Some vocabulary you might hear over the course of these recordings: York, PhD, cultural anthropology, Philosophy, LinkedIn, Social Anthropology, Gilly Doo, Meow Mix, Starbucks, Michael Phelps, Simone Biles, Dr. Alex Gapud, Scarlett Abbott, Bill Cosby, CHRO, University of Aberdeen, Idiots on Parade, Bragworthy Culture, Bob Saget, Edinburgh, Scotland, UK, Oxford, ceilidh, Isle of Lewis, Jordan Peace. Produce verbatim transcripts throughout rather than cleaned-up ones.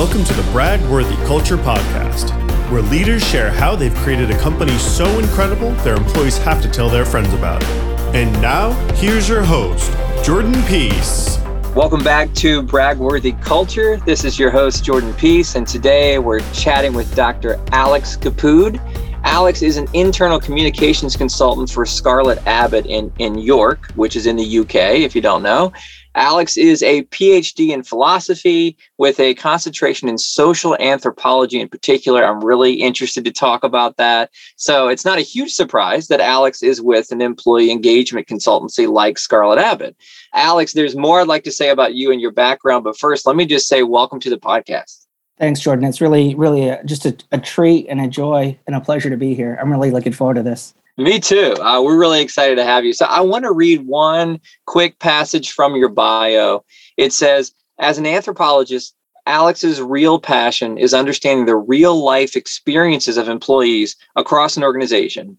Welcome to the Bragworthy Culture podcast, where leaders share how they've created a company so incredible their employees have to tell their friends about it. And now, here's your host, Jordan Peace. Welcome back to Bragworthy Culture. This is your host, Jordan Peace, and today we're chatting with Doctor Alex Gapud. Alex is an internal communications consultant for Scarlett Abbott in, in York, which is in the U K, if you don't know. Alex is a P H D in philosophy with a concentration in social anthropology in particular. I'm really interested to talk about that. So it's not a huge surprise that Alex is with an employee engagement consultancy like Scarlett Abbott. Alex, there's more I'd like to say about you and your background, but first, let me just say welcome to the podcast. Thanks, Jordan. It's really, really a, just a, a treat and a joy and a pleasure to be here. I'm really looking forward to this. Me too. Uh, we're really excited to have you. So I want to read one quick passage from your bio. It says, as an anthropologist, Alex's real passion is understanding the real life experiences of employees across an organization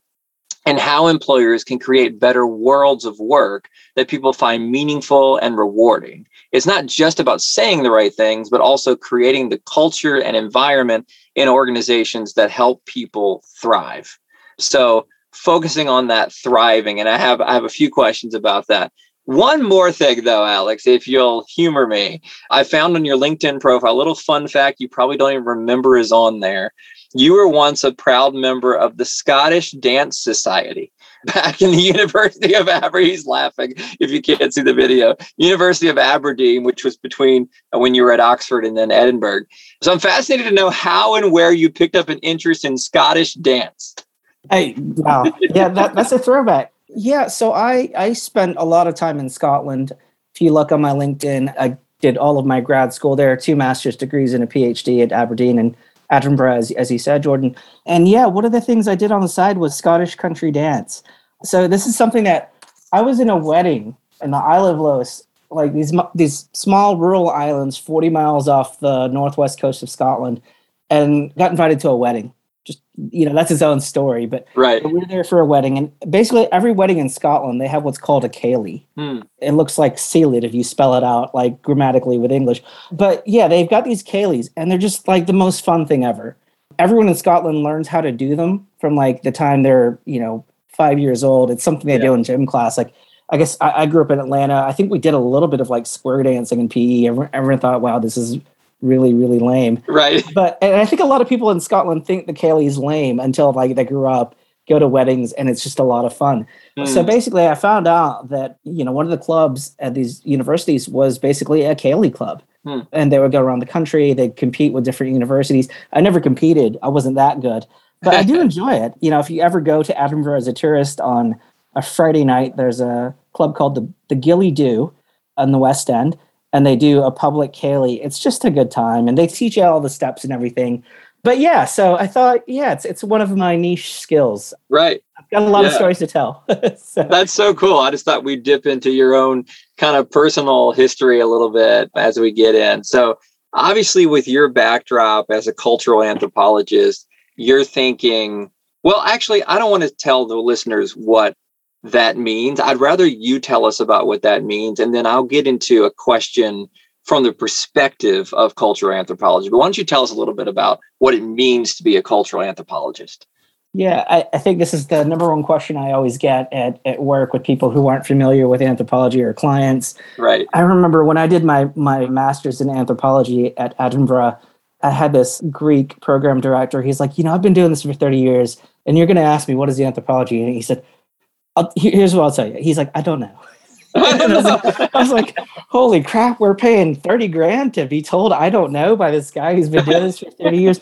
and how employers can create better worlds of work that people find meaningful and rewarding. It's not just about saying the right things, but also creating the culture and environment in organizations that help people thrive. So focusing on that thriving, and I have I have a few questions about that. One more thing, though, Alex, if you'll humor me. I found on your LinkedIn profile, a little fun fact you probably don't even remember is on there. You were once a proud member of the Scottish Dance Society back in the University of Aberdeen. He's laughing if you can't see the video. University of Aberdeen, which was between when you were at Oxford and then Edinburgh. So I'm fascinated to know how and where you picked up an interest in Scottish dance. Hey, wow. Yeah, that, that's a throwback. Yeah, so I, I spent a lot of time in Scotland. If you look on my LinkedIn, I did all of my grad school there, two master's degrees and a P H D at Aberdeen and Edinburgh, as, as you said, Jordan. And yeah, one of the things I did on the side was Scottish country dance. So this is something that I was in a wedding in the Isle of Lewis, like these, these small rural islands, forty miles off the northwest coast of Scotland, and got invited to a wedding. Just, you know, that's his own story, but right. We were there for a wedding, and basically every wedding in Scotland, they have what's called a ceilidh. Hmm. It looks like ceilidh if you spell it out, like grammatically with English. But yeah, they've got these ceilidhs, and they're just like the most fun thing ever. Everyone in Scotland learns how to do them from like the time they're, you know, five years old. It's something they yeah. do in gym class. Like, I guess I, I grew up in Atlanta. I think we did a little bit of like square dancing in P E. Everyone, everyone thought, wow, this is really, really lame. Right. But and I think a lot of people in Scotland think the ceilidh is lame until like they grew up, go to weddings, and it's just a lot of fun. Mm. So basically I found out that, you know, one of the clubs at these universities was basically a ceilidh club. Mm. And they would go around the country, they'd compete with different universities. I never competed. I wasn't that good. But I do enjoy it. You know, if you ever go to Edinburgh as a tourist on a Friday night, there's a club called the, the Gilly Doo on the West End. And they do a public ceilidh. It's just a good time. And they teach you all the steps and everything. But yeah, so I thought, yeah, it's it's one of my niche skills. Right. I've got a lot yeah. of stories to tell. So. That's so cool. I just thought we'd dip into your own kind of personal history a little bit as we get in. So obviously with your backdrop as a cultural anthropologist, you're thinking, well, actually, I don't want to tell the listeners what that means. I'd rather you tell us about what that means, and then I'll get into a question from the perspective of cultural anthropology. But why don't you tell us a little bit about what it means to be a cultural anthropologist? Yeah, I, I think this is the number one question I always get at, at work with people who aren't familiar with anthropology or clients. Right. I remember when I did my, my master's in anthropology at Edinburgh, I had this Greek program director. He's like, you know, I've been doing this for thirty years, and you're going to ask me, what is the anthropology? And he said, I'll, here's what I'll tell you. He's like, I don't know. I, don't know. I, was like, I was like, holy crap, we're paying thirty grand to be told I don't know by this guy who's been doing this for thirty years.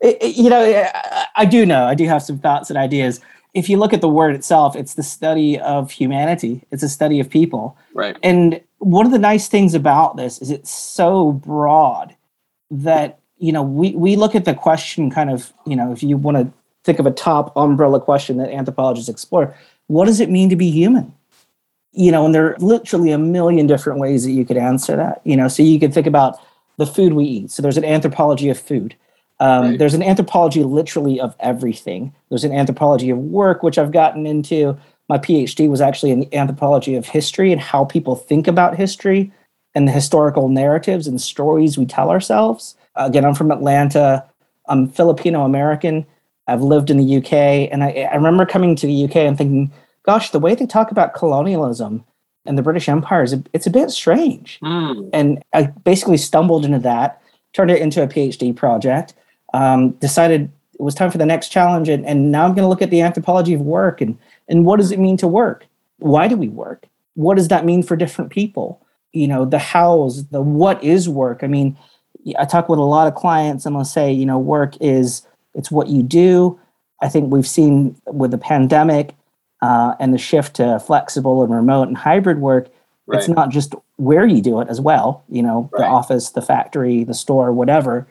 It, it, you know, I, I do know. I do have some thoughts and ideas. If you look at the word itself, it's the study of humanity. It's a study of people. Right. And one of the nice things about this is it's so broad that, you know, we, we look at the question kind of, you know, if you want to think of a top umbrella question that anthropologists explore, what does it mean to be human? You know, and there are literally a million different ways that you could answer that. You know, so you could think about the food we eat. So there's an anthropology of food. Um, right. There's an anthropology literally of everything. There's an anthropology of work, which I've gotten into. My P H D was actually in the anthropology of history and how people think about history and the historical narratives and stories we tell ourselves. Again, I'm from Atlanta. I'm Filipino-American. I've lived in the U K. And I, I remember coming to the U K and thinking, gosh, the way they talk about colonialism and the British Empire is a, it's a bit strange. Mm. And I basically stumbled into that, turned it into a PhD project, um, decided it was time for the next challenge. And, and now I'm going to look at the anthropology of work and, and what does it mean to work? Why do we work? What does that mean for different people? You know, the hows, the what is work? I mean, I talk with a lot of clients and they'll say, you know, work is, it's what you do. I think we've seen with the pandemic uh, and the shift to flexible and remote and hybrid work, right. It's not just where you do it as well, you know, right. The office, the factory, the store, whatever.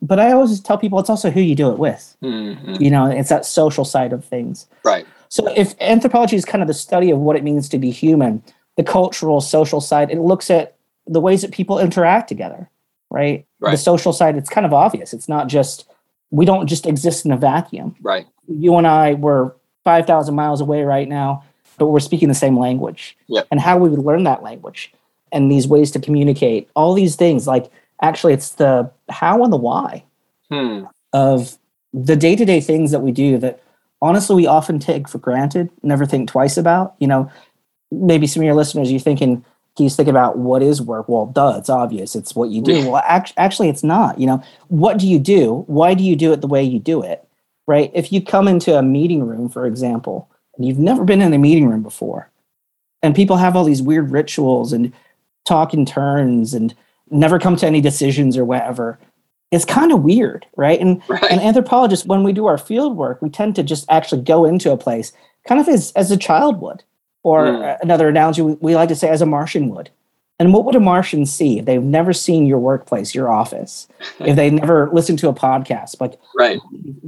But I always tell people it's also who you do it with. Mm-hmm. You know, it's that social side of things. Right. So if anthropology is kind of the study of what it means to be human, the cultural, social side, it looks at the ways that people interact together, right? Right. The social side, it's kind of obvious. It's not just, we don't just exist in a vacuum. Right. You and I, we're five thousand miles away right now, but we're speaking the same language. Yep. And how we would learn that language and these ways to communicate, all these things. Like, actually, it's the how and the why hmm. of the day-to-day things that we do that, honestly, we often take for granted, never think twice about. You know, maybe some of your listeners, you're thinking, he's thinking about what is work? Well, duh, it's obvious. It's what you do. Well, act- actually, it's not. You know, what do you do? Why do you do it the way you do it, right? If you come into a meeting room, for example, and you've never been in a meeting room before, and people have all these weird rituals and talk in turns and never come to any decisions or whatever, it's kind of weird, right? And, right. and anthropologists, when we do our field work, we tend to just actually go into a place kind of as, as a child would, or mm. another analogy we, we like to say, as a Martian would. And what would a Martian see if they've never seen your workplace, your office, if they never listened to a podcast? Like, right.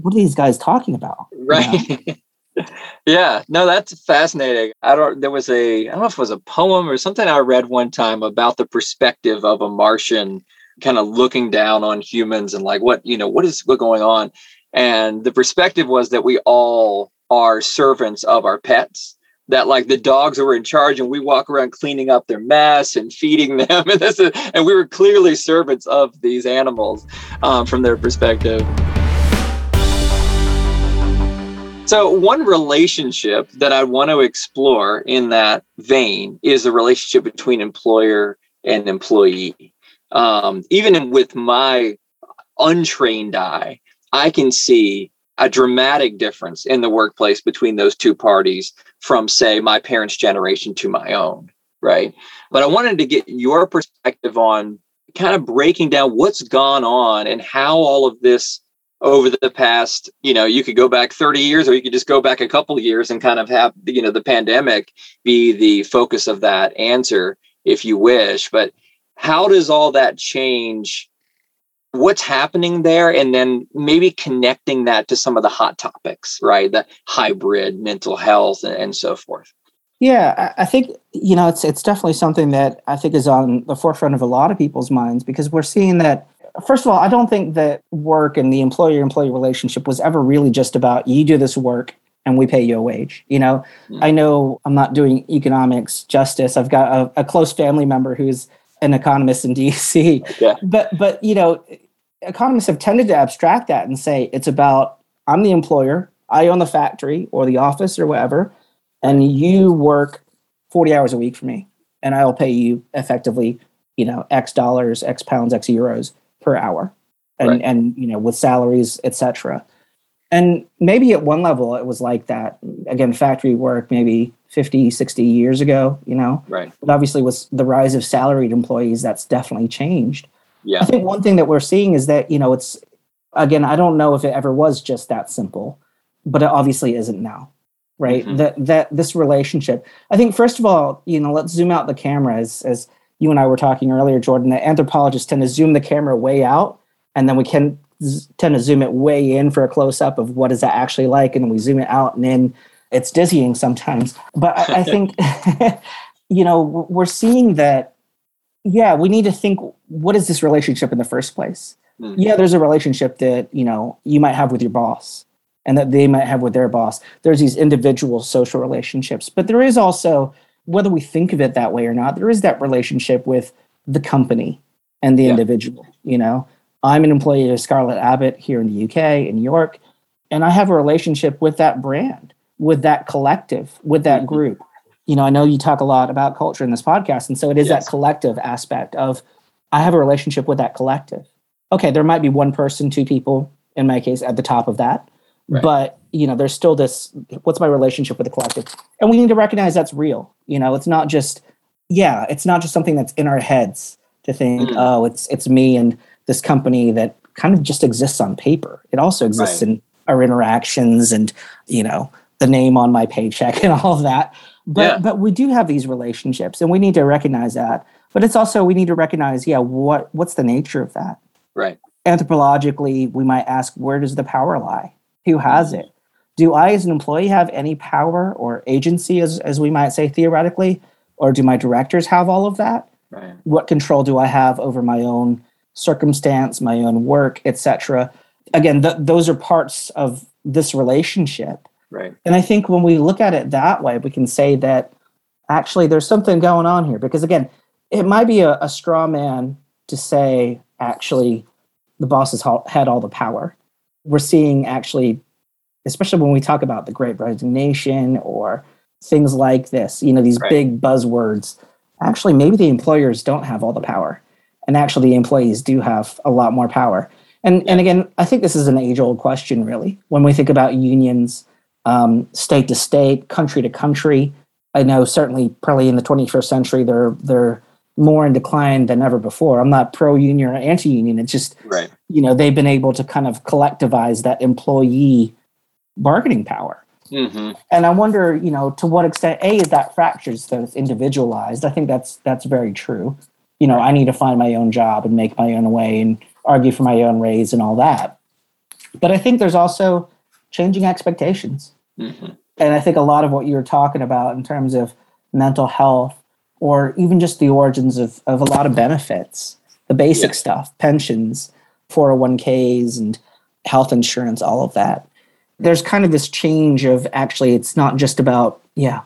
What are these guys talking about? Right. You know? Yeah. No, that's fascinating. I don't. There was a, I don't know if it was a poem or something I read one time about the perspective of a Martian kind of looking down on humans and like, what, you know, what is what's going on? And the perspective was that we all are servants of our pets, that like the dogs were in charge and we walk around cleaning up their mess and feeding them. And, this is, and we were clearly servants of these animals um, from their perspective. So one relationship that I want to explore in that vein is the relationship between employer and employee. Um, even with my untrained eye, I can see a dramatic difference in the workplace between those two parties from, say, my parents' generation to my own, right? But I wanted to get your perspective on kind of breaking down what's gone on and how all of this over the past, you know, you could go back thirty years or you could just go back a couple of years and kind of have, you know, the pandemic be the focus of that answer, if you wish. But how does all that change what's happening there? And then maybe connecting that to some of the hot topics, right? The hybrid, mental health, and, and so forth. Yeah, I, I think, you know, it's it's definitely something that I think is on the forefront of a lot of people's minds, because we're seeing that, first of all, I don't think that work and the employer-employee relationship was ever really just about you do this work and we pay you a wage. You know, mm-hmm. I know I'm not doing economics justice. I've got a, a close family member who's an economist in D C, yeah. but, but, you know, economists have tended to abstract that and say, it's about, I'm the employer, I own the factory or the office or whatever, and you work forty hours a week for me and I'll pay you effectively, you know, X dollars, X pounds, X euros per hour. And, right. and, you know, with salaries, et cetera. And maybe at one level it was like that. Again, factory work, maybe fifty, sixty years ago, you know, right. But obviously with the rise of salaried employees, that's definitely changed. Yeah. I think one thing that we're seeing is that, you know, it's, again, I don't know if it ever was just that simple, but it obviously isn't now, right? Mm-hmm. That, that this relationship, I think, first of all, you know, let's zoom out the camera as, as you and I were talking earlier, Jordan, that anthropologists tend to zoom the camera way out and then we can tend to zoom it way in for a close-up of what is that actually like, and we zoom it out and in. It's dizzying sometimes. But I, I think, you know, we're seeing that, yeah, we need to think, what is this relationship in the first place? Mm-hmm. Yeah, there's a relationship that, you know, you might have with your boss and that they might have with their boss. There's these individual social relationships. But there is also, whether we think of it that way or not, there is that relationship with the company and the yeah. individual, you know? I'm an employee of Scarlett Abbott here in the U K, in York, and I have a relationship with that brand, with that collective, with that group. You know, I know you talk a lot about culture in this podcast, and so it is yes. that collective aspect of I have a relationship with that collective. Okay, there might be one person, two people, in my case, at the top of that. Right. But, you know, there's still this, what's my relationship with the collective? And we need to recognize that's real. You know, it's not just, yeah, it's not just something that's in our heads to think, mm. oh, it's it's me and this company that kind of just exists on paper. It also exists right. in our interactions and, you know, the name on my paycheck and all of that. But yeah. but we do have these relationships and we need to recognize that. But it's also, we need to recognize, yeah, what what's the nature of that? Right. Anthropologically, we might ask, where does the power lie? Who has it? Do I as an employee have any power or agency, as, as we might say theoretically, or do my directors have all of that? Right. What control do I have over my own circumstance, my own work, et cetera? Again, th- those are parts of this relationship. Right. And I think when we look at it that way, we can say that actually there's something going on here. Because again, it might be a, a straw man to say, actually, the boss has ha- had all the power. We're seeing actually, especially when we talk about the Great Resignation or things like this, you know, these right. big buzzwords, actually maybe the employers don't have all the power and actually the employees do have a lot more power. And yeah. and again, I think this is an age-old question really. When we think about unions, um, state to state, country to country, I know certainly probably in the twenty-first century, they're they're more in decline than ever before. I'm not pro-union or anti-union. It's just, right. you know, they've been able to kind of collectivize that employee bargaining power. Mm-hmm. And I wonder, you know, to what extent, A, is that fractures that it's individualized. I think that's that's very true. You know, I need to find my own job and make my own way and argue for my own raise and all that. But I think there's also changing expectations. Mm-hmm. And I think a lot of what you were talking about in terms of mental health, or even just the origins of, of a lot of benefits, the basic yeah. stuff, pensions, four oh one k's and health insurance, all of that. There's kind of this change of actually it's not just about, yeah,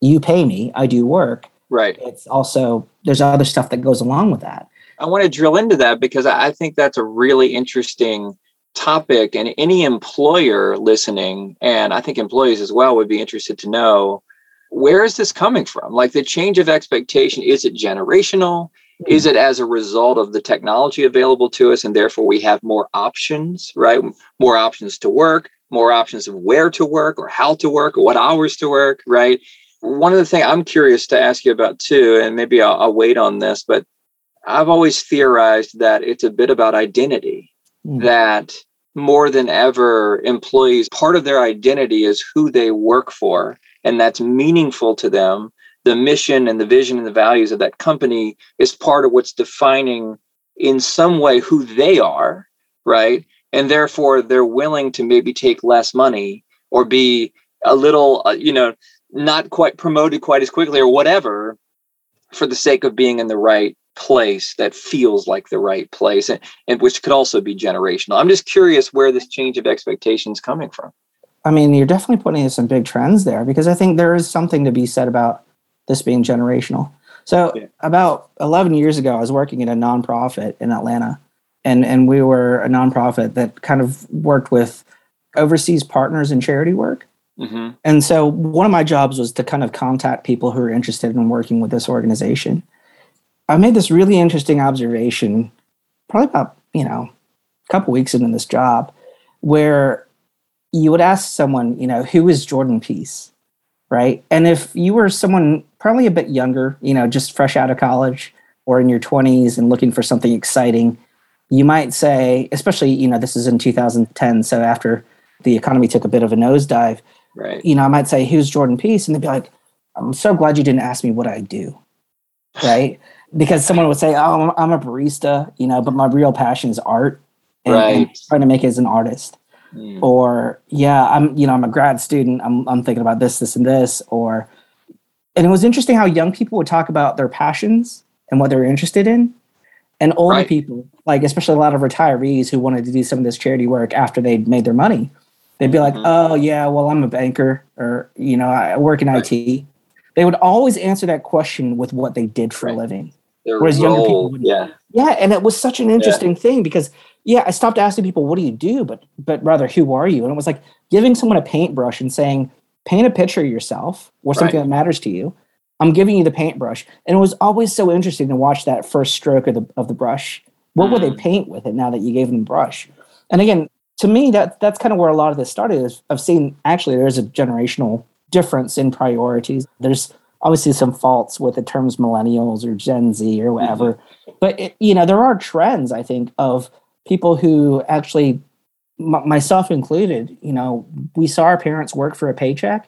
you pay me, I do work. Right. It's also, there's other stuff that goes along with that. I want to drill into that because I think that's a really interesting topic, and any employer listening, and I think employees as well, would be interested to know, where is this coming from? Like the change of expectation, is it generational? Mm-hmm. Is it as a result of the technology available to us and therefore we have more options, right? More options to work, more options of where to work or how to work or what hours to work, right? One of the things I'm curious to ask you about too, and maybe I'll, I'll wait on this, but I've always theorized that it's a bit about identity, mm-hmm. that more than ever employees, part of their identity is who they work for. And that's meaningful to them. The mission and the vision and the values of that company is part of what's defining in some way who they are, right? And therefore, they're willing to maybe take less money or be a little, uh, you know, not quite promoted quite as quickly or whatever for the sake of being in the right place that feels like the right place, and, and which could also be generational. I'm just curious where this change of expectations is coming from. I mean, you're definitely putting in some big trends there because I think there is something to be said about this being generational. So yeah. about eleven years ago, I was working in a nonprofit in Atlanta, and, and we were a nonprofit that kind of worked with overseas partners in charity work. Mm-hmm. And so one of my jobs was to kind of contact people who are interested in working with this organization. I made this really interesting observation probably about, you know, a couple weeks into this job where you would ask someone, you know, who is Jordan Peace, right? And if you were someone probably a bit younger, you know, just fresh out of college or in your twenties and looking for something exciting, you might say, especially, you know, this is in two thousand ten, so after the economy took a bit of a nosedive, right? You know, I might say, who's Jordan Peace? And they'd be like, I'm so glad you didn't ask me what I do, right? Because someone would say, oh, I'm a barista, you know, but my real passion is art and, right. and trying to make it as an artist. Mm. Or, yeah, I'm, you know, I'm a grad student. I'm I'm thinking about this, this, and this. Or, and it was interesting how young people would talk about their passions and what they were interested in. And older right. people, like especially a lot of retirees who wanted to do some of this charity work after they'd made their money, they'd be like, mm-hmm. oh, yeah, well, I'm a banker, or, you know, I work in right. I T. They would always answer that question with what they did for right. a living. Their Whereas role, younger people wouldn't. Yeah. Yeah, and it was such an interesting yeah. thing because, yeah, I stopped asking people, what do you do? But but rather, who are you? And it was like giving someone a paintbrush and saying, paint a picture of yourself or something right. that matters to you. I'm giving you the paintbrush. And it was always so interesting to watch that first stroke of the of the brush. What mm. would they paint with it now that you gave them the brush? And again, to me, that that's kind of where a lot of this started. Is I've seen actually there's a generational difference in priorities. There's obviously some faults with the terms millennials or Gen Z or whatever. Mm-hmm. But, it, you know, there are trends, I think, of people who actually, m- myself included, you know, we saw our parents work for a paycheck,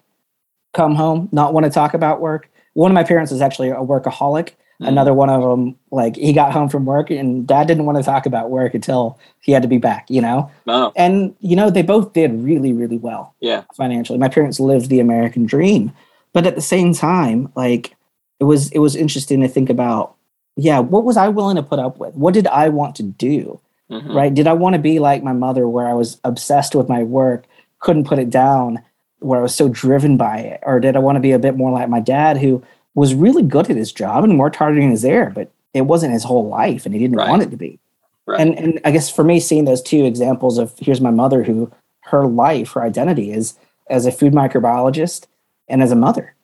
come home, not want to talk about work. One of my parents is actually a workaholic. Mm-hmm. Another one of them, like, he got home from work and dad didn't want to talk about work until he had to be back, you know? Wow. And, you know, they both did really, really well yeah. financially. My parents lived the American dream. But at the same time, like, it was it was interesting to think about, yeah, what was I willing to put up with? What did I want to do, mm-hmm. right? Did I want to be like my mother where I was obsessed with my work, couldn't put it down, where I was so driven by it? Or did I want to be a bit more like my dad who was really good at his job and worked harder than his air, but it wasn't his whole life and he didn't right. want it to be. Right. And and I guess for me, seeing those two examples of here's my mother who her life, her identity is as a food microbiologist, and as a mother.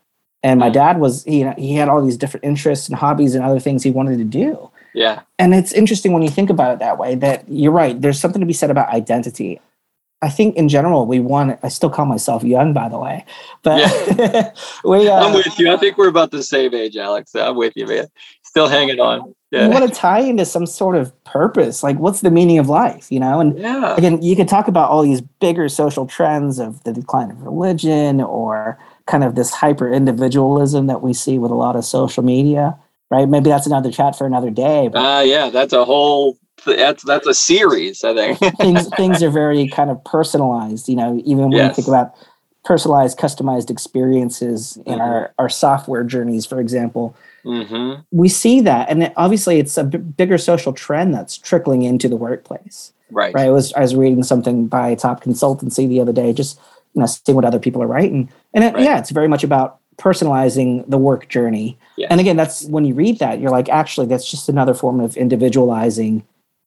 And my dad was, you know, he had all these different interests and hobbies and other things he wanted to do. Yeah. And it's interesting when you think about it that way, that you're right. There's something to be said about identity. I think in general, we want, I still call myself young, by the way, but yeah. we, uh, I'm with you. I think we're about the same age, Alex. I'm with you, man. Still hanging on. Yeah. You want to tie into some sort of purpose. Like, what's the meaning of life, you know? And yeah. again, you could talk about all these bigger social trends of the decline of religion or kind of this hyper-individualism that we see with a lot of social media, right? Maybe that's another chat for another day. Ah, uh, yeah, that's a whole, th- that's that's a series, I think. things things are very kind of personalized, you know, even when yes. you think about personalized, customized experiences in mm-hmm. our, our software journeys, for example. Mm-hmm. We see that, and it, obviously it's a b- bigger social trend that's trickling into the workplace. Right. Right. I was, I was reading something by a top consultancy the other day, just you know, seeing what other people are writing. And it, right. yeah, it's very much about personalizing the work journey. Yeah. And again, that's when you read that, you're like, actually, that's just another form of individualizing,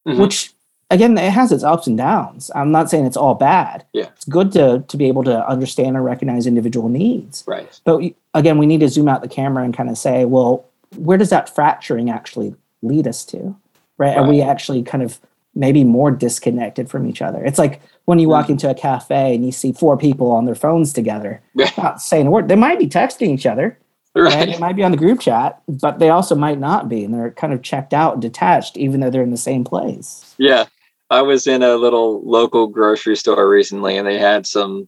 mm-hmm. which again, it has its ups and downs. I'm not saying it's all bad. Yeah. It's good to to be able to understand and recognize individual needs. Right. But we, again, we need to zoom out the camera and kind of say, well, where does that fracturing actually lead us to? Right. right. Are we actually kind of maybe more disconnected from each other? It's like when you walk into a cafe and you see four people on their phones together, not saying a word. They might be texting each other. Right. Right? They might be on the group chat, but they also might not be. And they're kind of checked out and detached, even though they're in the same place. Yeah. I was in a little local grocery store recently and they had some,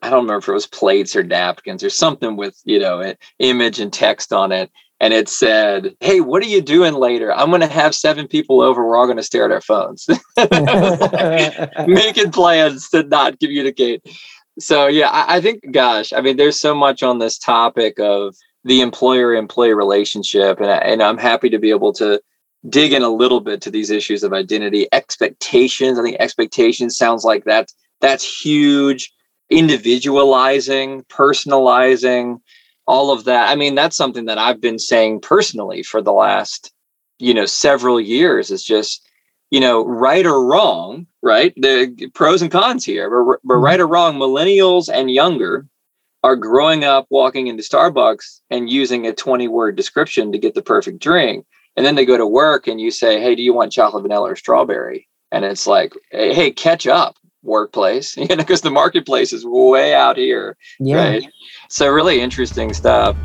I don't remember if it was plates or napkins or something with, you know, an image and text on it. And it said, hey, what are you doing later? I'm going to have seven people over. We're all going to stare at our phones. Like, making plans to not communicate. So, yeah, I, I think, gosh, I mean, there's so much on this topic of the employer-employee relationship. And, I, and I'm happy to be able to dig in a little bit to these issues of identity, expectations. I think expectations sounds like that. That's huge. Individualizing, personalizing. All of that. I mean, that's something that I've been saying personally for the last, you know, several years. It's just, you know, right or wrong, right? The pros and cons here, but, but right or wrong, millennials and younger are growing up, walking into Starbucks and using a twenty word description to get the perfect drink. And then they go to work and you say, hey, do you want chocolate, vanilla, or strawberry? And it's like, hey, catch up. Workplace, you know, because the marketplace is way out here, yeah. right? So really interesting stuff.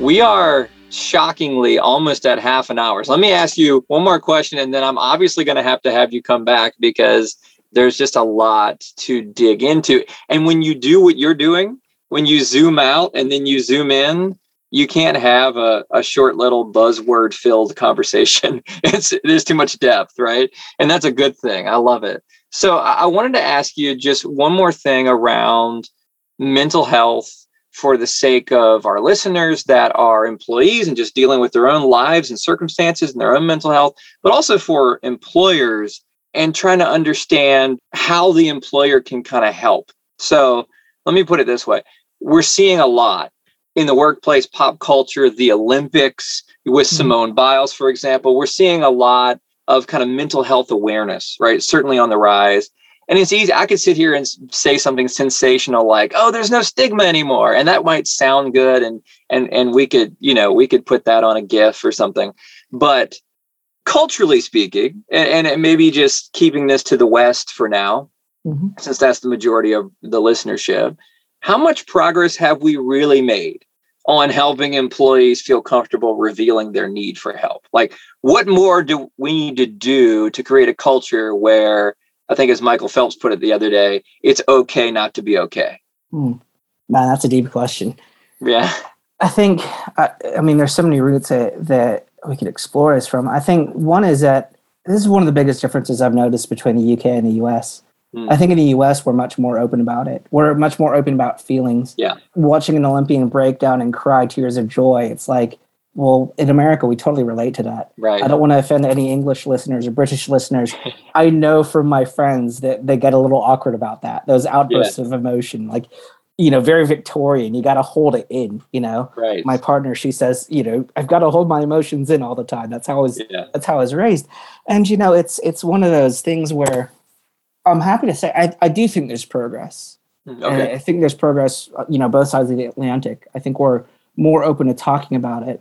We are shockingly almost at half an hour. So let me ask you one more question, and then I'm obviously going to have to have you come back because there's just a lot to dig into. And when you do what you're doing, when you zoom out and then you zoom in, you can't have a, a short little buzzword-filled conversation. It's, there's too much depth, right? And that's a good thing. I love it. So I wanted to ask you just one more thing around mental health for the sake of our listeners that are employees and just dealing with their own lives and circumstances and their own mental health, but also for employers and trying to understand how the employer can kind of help. So let me put it this way. We're seeing a lot in the workplace, pop culture, the Olympics, with mm-hmm. Simone Biles, for example, we're seeing a lot of kind of mental health awareness, right? Certainly on the rise. And it's easy. I could sit here and say something sensational like, oh, there's no stigma anymore. And that might sound good. And, and, and we could, you know, we could put that on a GIF or something, but culturally speaking, and, and maybe just keeping this to the West for now, mm-hmm. since that's the majority of the listenership, how much progress have we really made on helping employees feel comfortable revealing their need for help? Like, what more do we need to do to create a culture where, I think as Michael Phelps put it the other day, it's okay not to be okay? Hmm. Man, that's a deep question. Yeah. I think, I, I mean, there's so many roots that, that we could explore this from. I think one is that this is one of the biggest differences I've noticed between the U K and the U S. Hmm. I think in the U S, we're much more open about it. We're much more open about feelings. Yeah. Watching an Olympian break down and cry tears of joy, it's like, well, in America, we totally relate to that. Right. I don't want to offend any English listeners or British listeners. I know from my friends that they get a little awkward about that, those outbursts yeah. of emotion, like, you know, very Victorian. You got to hold it in, you know. Right. My partner, she says, you know, I've got to hold my emotions in all the time. That's how I was, yeah. that's how I was raised. And, you know, it's it's one of those things where I'm happy to say I, I do think there's progress. Okay. I think there's progress, you know, both sides of the Atlantic. I think we're more open to talking about it.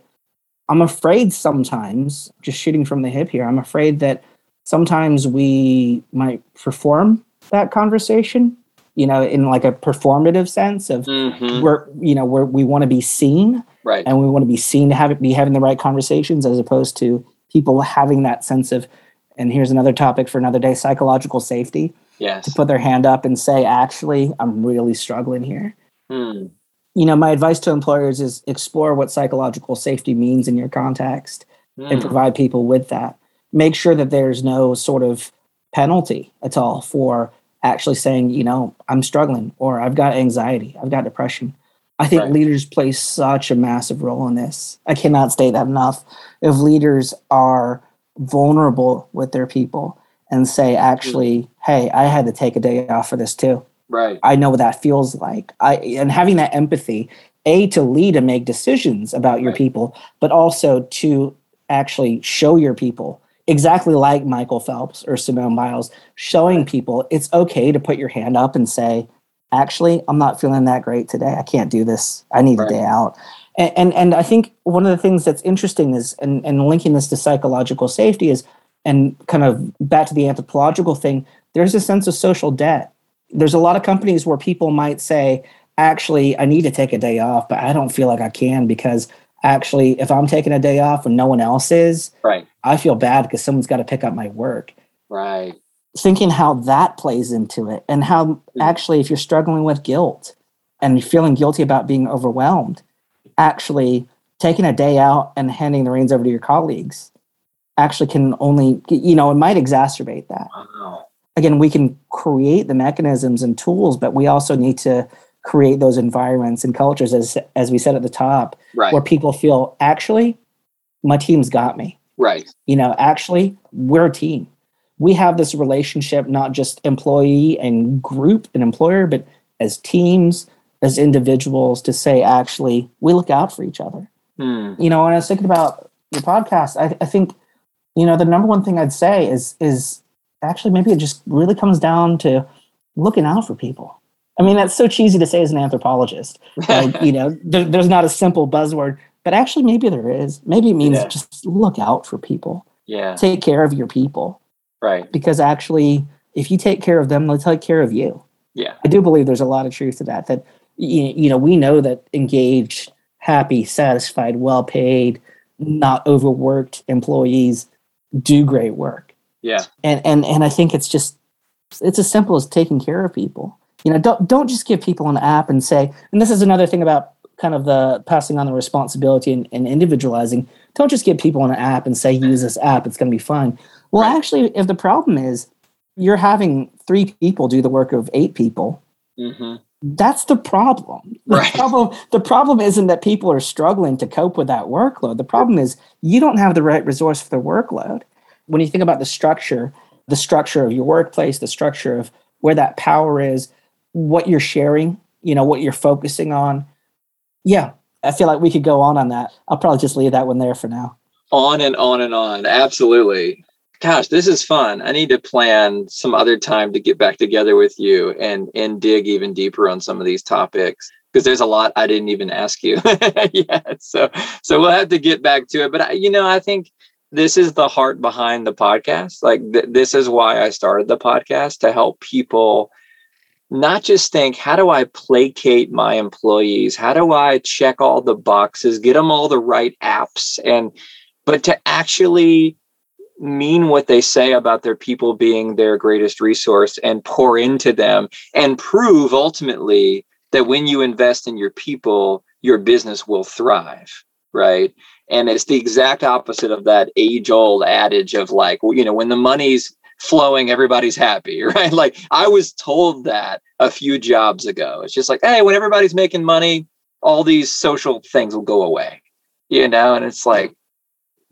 I'm afraid sometimes, just shooting from the hip here, I'm afraid that sometimes we might perform that conversation, you know, in like a performative sense of mm-hmm. we're, you know, we're, we want to be seen, right? And we want to be seen to have it, be having the right conversations, as opposed to people having that sense of, and here's another topic for another day, psychological safety, yes. to put their hand up and say, actually, I'm really struggling here. Mm. You know, my advice to employers is explore what psychological safety means in your context mm. and provide people with that. Make sure that there's no sort of penalty at all for actually saying, you know, I'm struggling, or I've got anxiety, I've got depression. I think right. leaders play such a massive role in this. I cannot state that enough. If leaders are vulnerable with their people and say, actually, mm. hey, I had to take a day off for this too. Right. I know what that feels like. I and having that empathy, A, to lead and make decisions about your right. people, but also to actually show your people, exactly like Michael Phelps or Simone Biles, showing people it's okay to put your hand up and say, actually, I'm not feeling that great today. I can't do this. I need right. a day out. And, and and I think one of the things that's interesting is, and, and linking this to psychological safety is, and kind of back to the anthropological thing, there's a sense of social debt. There's a lot of companies where people might say, actually, I need to take a day off, but I don't feel like I can, because actually, if I'm taking a day off and no one else is, right. I feel bad because someone's got to pick up my work. Right. Thinking how that plays into it, and how actually, if you're struggling with guilt and feeling guilty about being overwhelmed, actually taking a day out and handing the reins over to your colleagues actually can only, you know, it might exacerbate that. Wow. Again, we can create the mechanisms and tools, but we also need to create those environments and cultures, as as we said at the top, right. where people feel, actually, my team's got me. Right. You know, actually, we're a team. We have this relationship, not just employee and group and employer, but as teams, as individuals, to say, actually, we look out for each other. Hmm. You know, when I was thinking about your podcast, I, I think, you know, the number one thing I'd say is is, actually, maybe it just really comes down to looking out for people. I mean, that's so cheesy to say as an anthropologist. Like, you know, there, there's not a simple buzzword, but actually maybe there is. Maybe it means yeah. just look out for people. Yeah. Take care of your people. Right. Because actually, if you take care of them, they'll take care of you. Yeah. I do believe there's a lot of truth to that, that, you know, we know that engaged, happy, satisfied, well-paid, not overworked employees do great work. Yeah. And, and and I think it's just, it's as simple as taking care of people. You know, don't don't just give people an app and say, and this is another thing about kind of the passing on the responsibility and, and individualizing. Don't just give people an app and say, use this app, it's going to be fine. Well, right. actually, if the problem is you're having three people do the work of eight people, mm-hmm. that's the problem. The right. problem. The problem isn't that people are struggling to cope with that workload. The problem is you don't have the right resource for the workload. When you think about the structure, the structure of your workplace, the structure of where that power is, what you're sharing, you know, what you're focusing on. Yeah, I feel like we could go on on that. I'll probably just leave that one there for now. On and on and on. Absolutely. Gosh, this is fun. I need to plan some other time to get back together with you and, and dig even deeper on some of these topics, because there's a lot I didn't even ask you yet. So, so we'll have to get back to it. But, I, you know, I think this is the heart behind the podcast. Like th- this is why I started the podcast, to help people not just think, how do I placate my employees? How do I check all the boxes, get them all the right apps? And, but to actually mean what they say about their people being their greatest resource and pour into them and prove ultimately that when you invest in your people, your business will thrive, right? And it's the exact opposite of that age-old adage of like, you know, when the money's flowing, everybody's happy, right? Like I was told that a few jobs ago. It's just like, hey, when everybody's making money, all these social things will go away, you know? And it's like,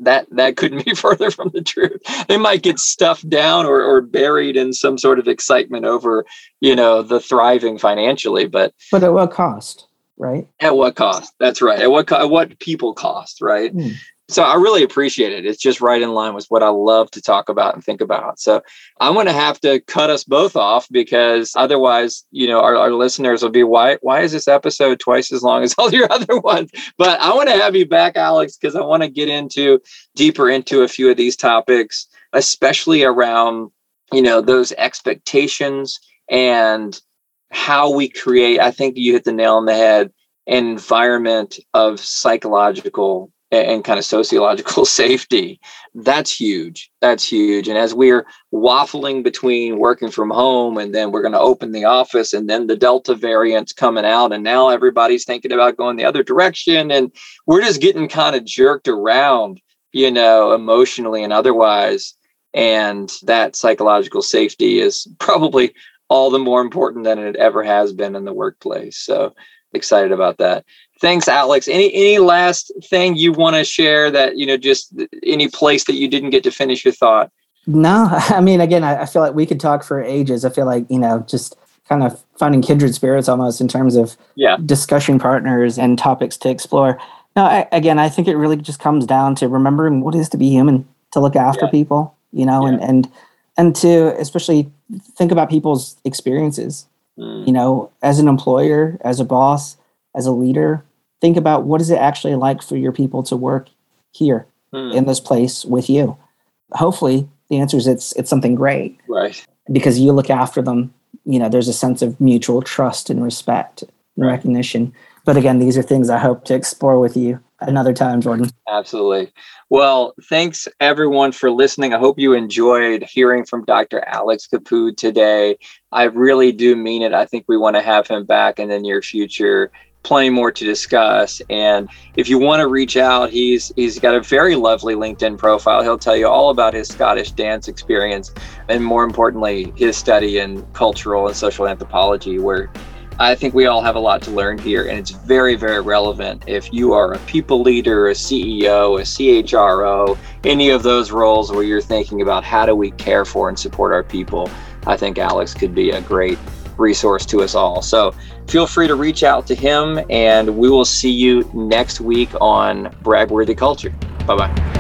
that that couldn't be further from the truth. They might get stuffed down or, or buried in some sort of excitement over, you know, the thriving financially, but but at what cost, right? At what cost? That's right. At what co- at what people cost, right? Mm. So I really appreciate it. It's just right in line with what I love to talk about and think about. So I'm going to have to cut us both off, because otherwise, you know, our, our listeners will be, why why is this episode twice as long as all your other ones? But I want to have you back, Alex, because I want to get into deeper into a few of these topics, especially around, you know, those expectations and how we create, I think you hit the nail on the head, an environment of psychological and kind of sociological safety. That's huge. That's huge. And as we're waffling between working from home, and then we're going to open the office, and then the Delta variant's coming out, and now everybody's thinking about going the other direction. And we're just getting kind of jerked around, you know, emotionally and otherwise. And that psychological safety is probably all the more important than it ever has been in the workplace. So excited about that. Thanks, Alex. Any any last thing you want to share that, you know, just any place that you didn't get to finish your thought? No, I mean, again, I, I feel like we could talk for ages. I feel like, you know, just kind of finding kindred spirits almost in terms of yeah. discussion partners and topics to explore. No, I, again, I think it really just comes down to remembering what it is to be human, to look after yeah. people, you know, yeah. and, and, and to especially think about people's experiences, mm. you know, as an employer, as a boss, as a leader. Think about what is it actually like for your people to work here hmm. in this place with you. Hopefully the answer is it's it's something great. Right. Because you look after them, you know, there's a sense of mutual trust and respect and right. recognition. But again, these are things I hope to explore with you another time, Jordan. Absolutely. Well, thanks everyone for listening. I hope you enjoyed hearing from Doctor Alex Gapud today. I really do mean it. I think we want to have him back in the near future. Plenty more to discuss. And if you want to reach out, he's he's got a very lovely LinkedIn profile. He'll tell you all about his Scottish dance experience, and more importantly, his study in cultural and social anthropology, where I think we all have a lot to learn here. And it's very, very relevant if you are a people leader, a C E O, a C H R O, any of those roles where you're thinking about how do we care for and support our people. I think Alex could be a great resource to us all. So feel free to reach out to him, and we will see you next week on Bragworthy Culture. Bye-bye.